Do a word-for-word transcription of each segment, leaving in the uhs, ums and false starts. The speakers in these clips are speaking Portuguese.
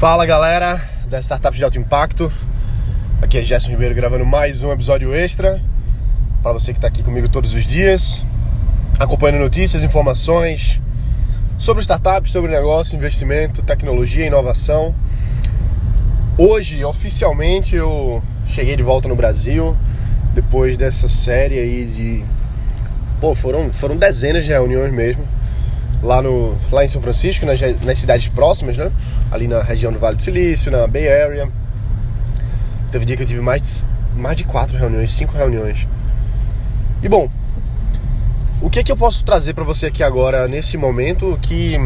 Fala galera da Startup de Alto Impacto, aqui é Gerson Ribeiro gravando mais um episódio extra para você que está aqui comigo todos os dias, acompanhando notícias, informações sobre startups, sobre negócio, investimento, tecnologia, inovação. Hoje, oficialmente, eu cheguei de volta no Brasil depois dessa série aí de... Pô, foram, foram dezenas de reuniões mesmo. Lá, no, lá em São Francisco, nas, nas cidades próximas, né? Ali na região do Vale do Silício, na Bay Area. Teve dia que eu tive mais de, mais de quatro reuniões, cinco reuniões. E bom, o que é que eu posso trazer pra você aqui agora, nesse momento, que,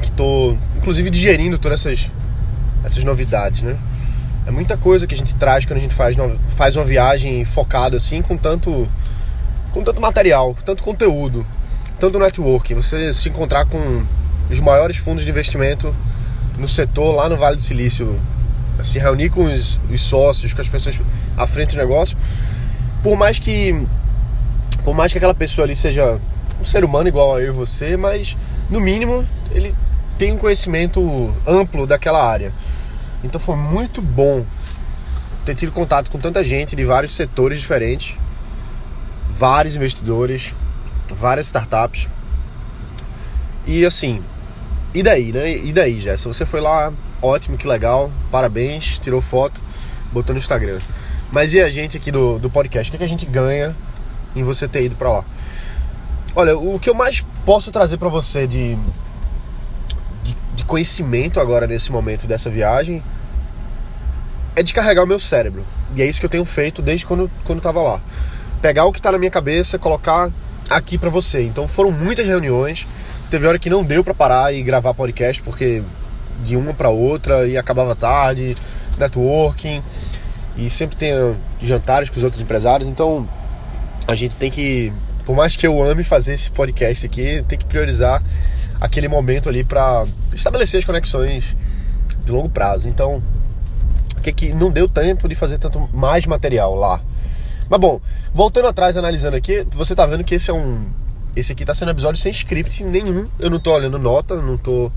que tô, inclusive, digerindo todas essas, essas novidades, né? É muita coisa que a gente traz quando a gente faz, faz uma viagem focada, assim, com tanto, com tanto material, com tanto conteúdo. Tanto networking, você se encontrar com os maiores fundos de investimento no setor lá no Vale do Silício, se reunir com os, os sócios, com as pessoas à frente do negócio, por mais que por mais que aquela pessoa ali seja um ser humano igual a eu e você, mas no mínimo ele tem um conhecimento amplo daquela área. Então foi muito bom ter tido contato com tanta gente de vários setores diferentes, vários investidores, várias startups. E assim, e daí, né? E daí, Gerson? Você foi lá, ótimo, que legal, parabéns, tirou foto, botou no Instagram. Mas e a gente aqui do, do podcast? O que, é que a gente ganha em você ter ido pra lá? Olha, o que eu mais posso trazer pra você de, de, de conhecimento agora, nesse momento dessa viagem, é descarregar o meu cérebro. E é isso que eu tenho feito desde quando, quando eu tava lá. Pegar o que tá na minha cabeça, colocar aqui pra você. Então foram muitas reuniões, teve hora que não deu pra parar e gravar podcast, porque de uma pra outra, e acabava tarde, networking, e sempre tem jantares com os outros empresários. Então a gente tem que, por mais que eu ame fazer esse podcast aqui, tem que priorizar aquele momento ali pra estabelecer as conexões de longo prazo. Então que que não deu tempo de fazer tanto mais material lá. Mas bom, voltando atrás, analisando aqui, você tá vendo que esse é um... Esse aqui tá sendo um episódio sem script nenhum. Eu não tô olhando nota, não tô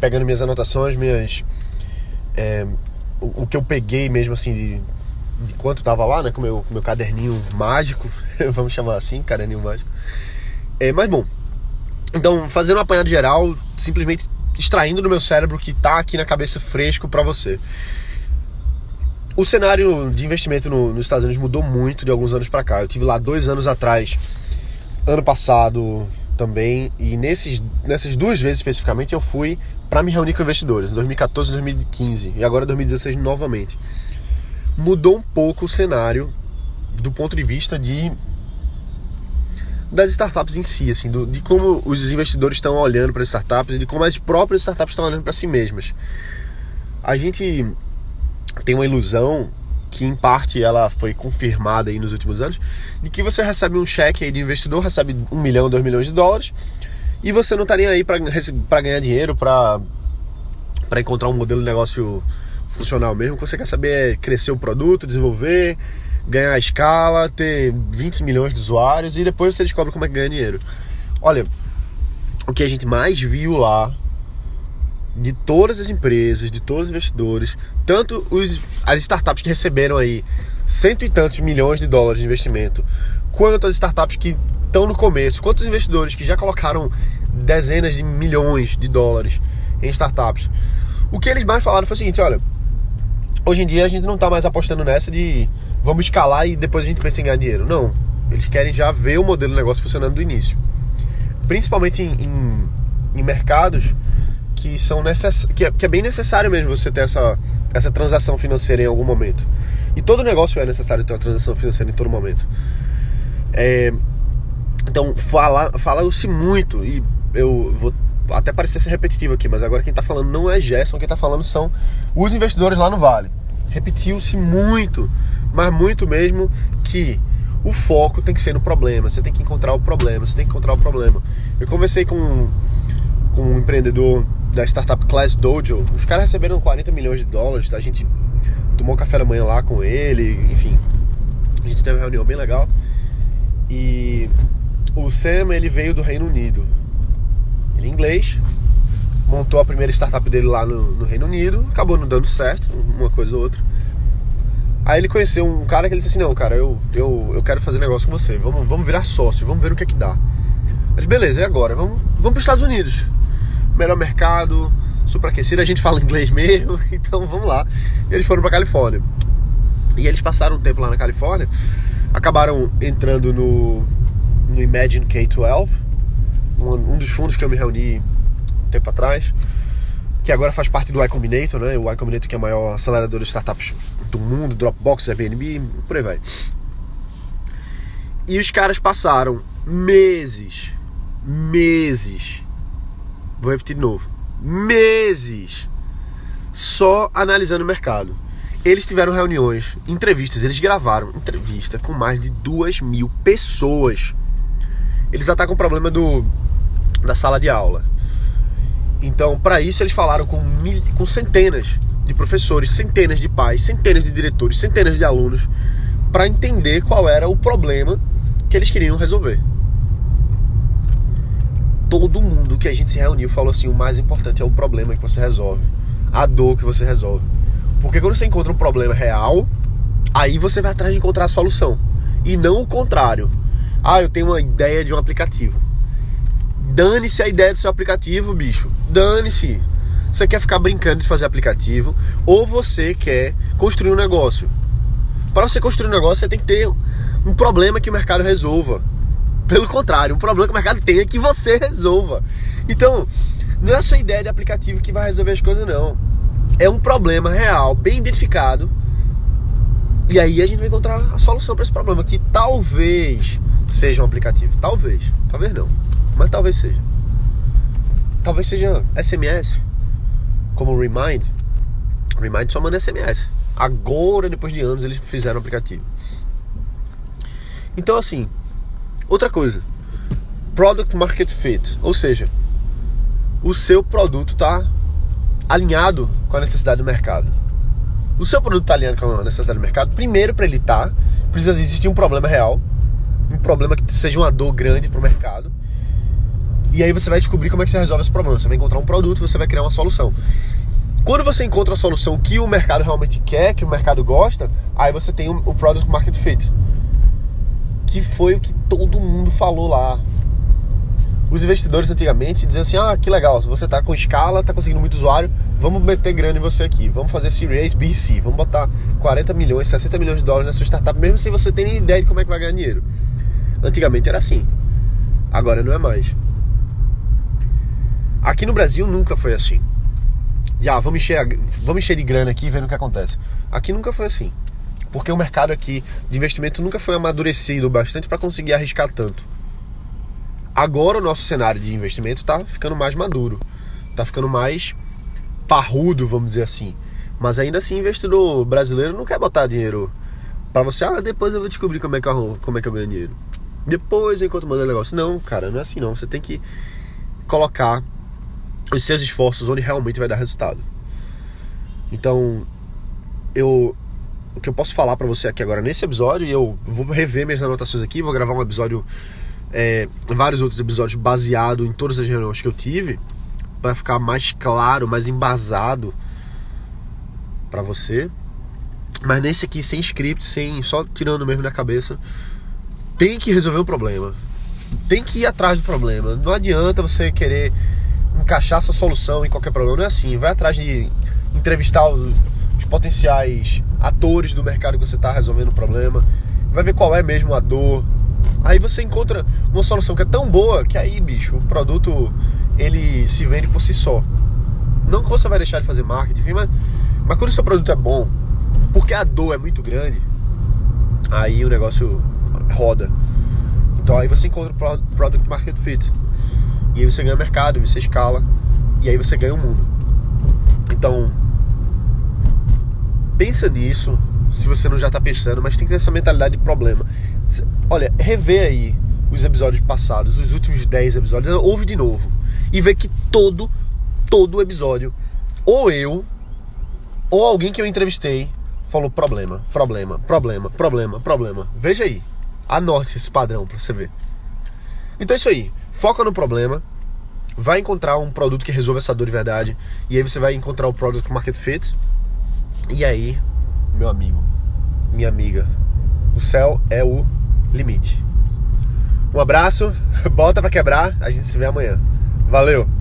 pegando minhas anotações, minhas... É, o, o que eu peguei mesmo, assim, de, de quanto tava lá, né? Com o meu, meu caderninho mágico, vamos chamar assim, caderninho mágico. É, mas bom, então, fazendo um apanhado geral, simplesmente extraindo do meu cérebro o que tá aqui na cabeça fresco pra você. O cenário de investimento no, nos Estados Unidos mudou muito de alguns anos para cá. Eu estive lá dois anos atrás, ano passado também, e nesses, nessas duas vezes especificamente eu fui para me reunir com investidores, em dois mil e quatorze e dois mil e quinze, e agora dois mil e dezesseis novamente. Mudou um pouco o cenário do ponto de vista de, das startups em si, assim, do, de como os investidores estão olhando para as startups e de como as próprias startups estão olhando para si mesmas. A gente... tem uma ilusão que em parte ela foi confirmada aí nos últimos anos, de que você recebe um cheque aí de investidor, recebe um milhão, dois milhões de dólares, e você não tá nem aí para ganhar dinheiro, para para encontrar um modelo de negócio funcional mesmo. O que você quer saber é crescer o produto, desenvolver, ganhar a escala, ter vinte milhões de usuários, e depois você descobre como é que ganha dinheiro. Olha, o que a gente mais viu lá, de todas as empresas, de todos os investidores, tanto os, as startups que receberam aí cento e tantos milhões de dólares de investimento, quanto as startups que estão no começo, quanto os investidores que já colocaram dezenas de milhões de dólares em startups. O que eles mais falaram foi o seguinte: olha, hoje em dia a gente não está mais apostando nessa de vamos escalar e depois a gente pensa em ganhar dinheiro. Não, eles querem já ver o modelo do negócio funcionando do início, principalmente em, em, em mercados que, são necess... que, é, que é bem necessário mesmo você ter essa, essa transação financeira em algum momento. E todo negócio é necessário ter uma transação financeira em todo momento. É... Então, fala... fala-se muito, e eu vou até parecer ser repetitivo aqui, mas agora quem está falando não é Gerson, quem está falando são os investidores lá no Vale. Repetiu-se muito, mas muito mesmo, que o foco tem que ser no problema. Você tem que encontrar o problema, você tem que encontrar o problema. Eu conversei com, com um empreendedor da startup Class Dojo. Os caras receberam quarenta milhões de dólares, tá? A gente tomou café da manhã lá com ele, enfim, a gente teve uma reunião bem legal. E o Sam, ele veio do Reino Unido, ele é inglês, montou a primeira startup dele lá no, no Reino Unido, acabou não dando certo, uma coisa ou outra. Aí ele conheceu um cara que ele disse assim, não, cara, eu, eu, eu quero fazer negócio com você, vamos, vamos virar sócio, vamos ver o que é que dá. Mas beleza, e agora? Vamos, vamos para os Estados Unidos. Melhor mercado, superaquecido, a gente fala inglês mesmo, então vamos lá. E eles foram para Califórnia. E eles passaram um tempo lá na Califórnia, acabaram entrando no, no Imagine K doze, um, um dos fundos que eu me reuni um tempo atrás, que agora faz parte do Y Combinator, né? O Y Combinator que é a maior aceleradora de startups do mundo, Dropbox, Airbnb, por aí vai. E os caras passaram meses, meses, vou repetir de novo, meses, só analisando o mercado. Eles tiveram reuniões, entrevistas, eles gravaram entrevista com mais de duas mil pessoas. Eles atacam o problema do, da sala de aula. Então, para isso, eles falaram com, mil, com centenas de professores, centenas de pais, centenas de diretores, centenas de alunos, para entender qual era o problema que eles queriam resolver. Todo mundo que a gente se reuniu falou assim, o mais importante é o problema que você resolve, a dor que você resolve. Porque quando você encontra um problema real, aí você vai atrás de encontrar a solução. E não o contrário. Ah, eu tenho uma ideia de um aplicativo. Dane-se a ideia do seu aplicativo, bicho. Dane-se. Você quer ficar brincando de fazer aplicativo ou você quer construir um negócio. Para você construir um negócio, você tem que ter um problema que o mercado resolva. Pelo contrário, um problema que o mercado tenha que você resolva. Então, não é a sua ideia de aplicativo que vai resolver as coisas, não. É um problema real, bem identificado. E aí a gente vai encontrar a solução para esse problema, que talvez seja um aplicativo. Talvez, talvez não, mas talvez seja. Talvez seja S M S, como o Remind. Remind só manda S M S. Agora, depois de anos, eles fizeram um aplicativo. Então, assim, outra coisa, product market fit, ou seja, o seu produto está alinhado com a necessidade do mercado. O seu produto está alinhado com a necessidade do mercado. Primeiro, para ele estar, tá, precisa existir um problema real, um problema que seja uma dor grande para o mercado. E aí você vai descobrir como é que você resolve esse problema. Você vai encontrar um produto, você vai criar uma solução. Quando você encontra a solução que o mercado realmente quer, que o mercado gosta, aí você tem o product market fit, que foi o que todo mundo falou lá. Os investidores antigamente diziam assim, ah, que legal, você está com escala, está conseguindo muito usuário, vamos meter grana em você aqui, vamos fazer Series B e C, vamos botar quarenta milhões, sessenta milhões de dólares na sua startup, mesmo sem você ter nem ideia de como é que vai ganhar dinheiro. Antigamente era assim, agora não é mais. Aqui no Brasil nunca foi assim. Já, ah, vamos encher, vamos encher de grana aqui e vendo o que acontece. Aqui nunca foi assim, porque o mercado aqui de investimento nunca foi amadurecido bastante para conseguir arriscar tanto. Agora o nosso cenário de investimento está ficando mais maduro, está ficando mais parrudo, vamos dizer assim. Mas ainda assim, investidor brasileiro não quer botar dinheiro para você. Ah, depois eu vou descobrir como é que eu, como é que eu ganho dinheiro. Depois, enquanto manda negócio. Não, cara, não é assim não. Você tem que colocar os seus esforços onde realmente vai dar resultado. Então, eu, o que eu posso falar para você aqui agora nesse episódio, e eu vou rever minhas anotações aqui, vou gravar um episódio... É, vários outros episódios baseados em todas as reuniões que eu tive, para ficar mais claro, mais embasado para você. Mas nesse aqui, sem script, sem, só tirando mesmo da cabeça, tem que resolver o problema, tem que ir atrás do problema. Não adianta você querer encaixar sua solução em qualquer problema, não é assim. Vai atrás de entrevistar os, os potenciais atores do mercado que você está resolvendo o problema, vai ver qual é mesmo a dor. Aí você encontra uma solução que é tão boa que aí, bicho, o produto ele se vende por si só. Não que você vai deixar de fazer marketing, enfim, mas, mas quando o seu produto é bom, porque a dor é muito grande, aí o negócio roda. Então aí você encontra o product market fit. E aí você ganha mercado, você escala, e aí você ganha o mundo. Então, pensa nisso. Se você não já está pensando, mas tem que ter essa mentalidade de problema. Olha, rever aí os episódios passados, os últimos dez episódios, ouve de novo e vê que todo, todo episódio, ou eu, ou alguém que eu entrevistei, falou problema, problema, problema, problema, problema. Veja aí, anote esse padrão para você ver. Então é isso aí, foca no problema, vai encontrar um produto que resolve essa dor de verdade, e aí você vai encontrar o product market fit, e aí, meu amigo, minha amiga, o céu é o limite. Um abraço, bota pra quebrar, a gente se vê amanhã. Valeu!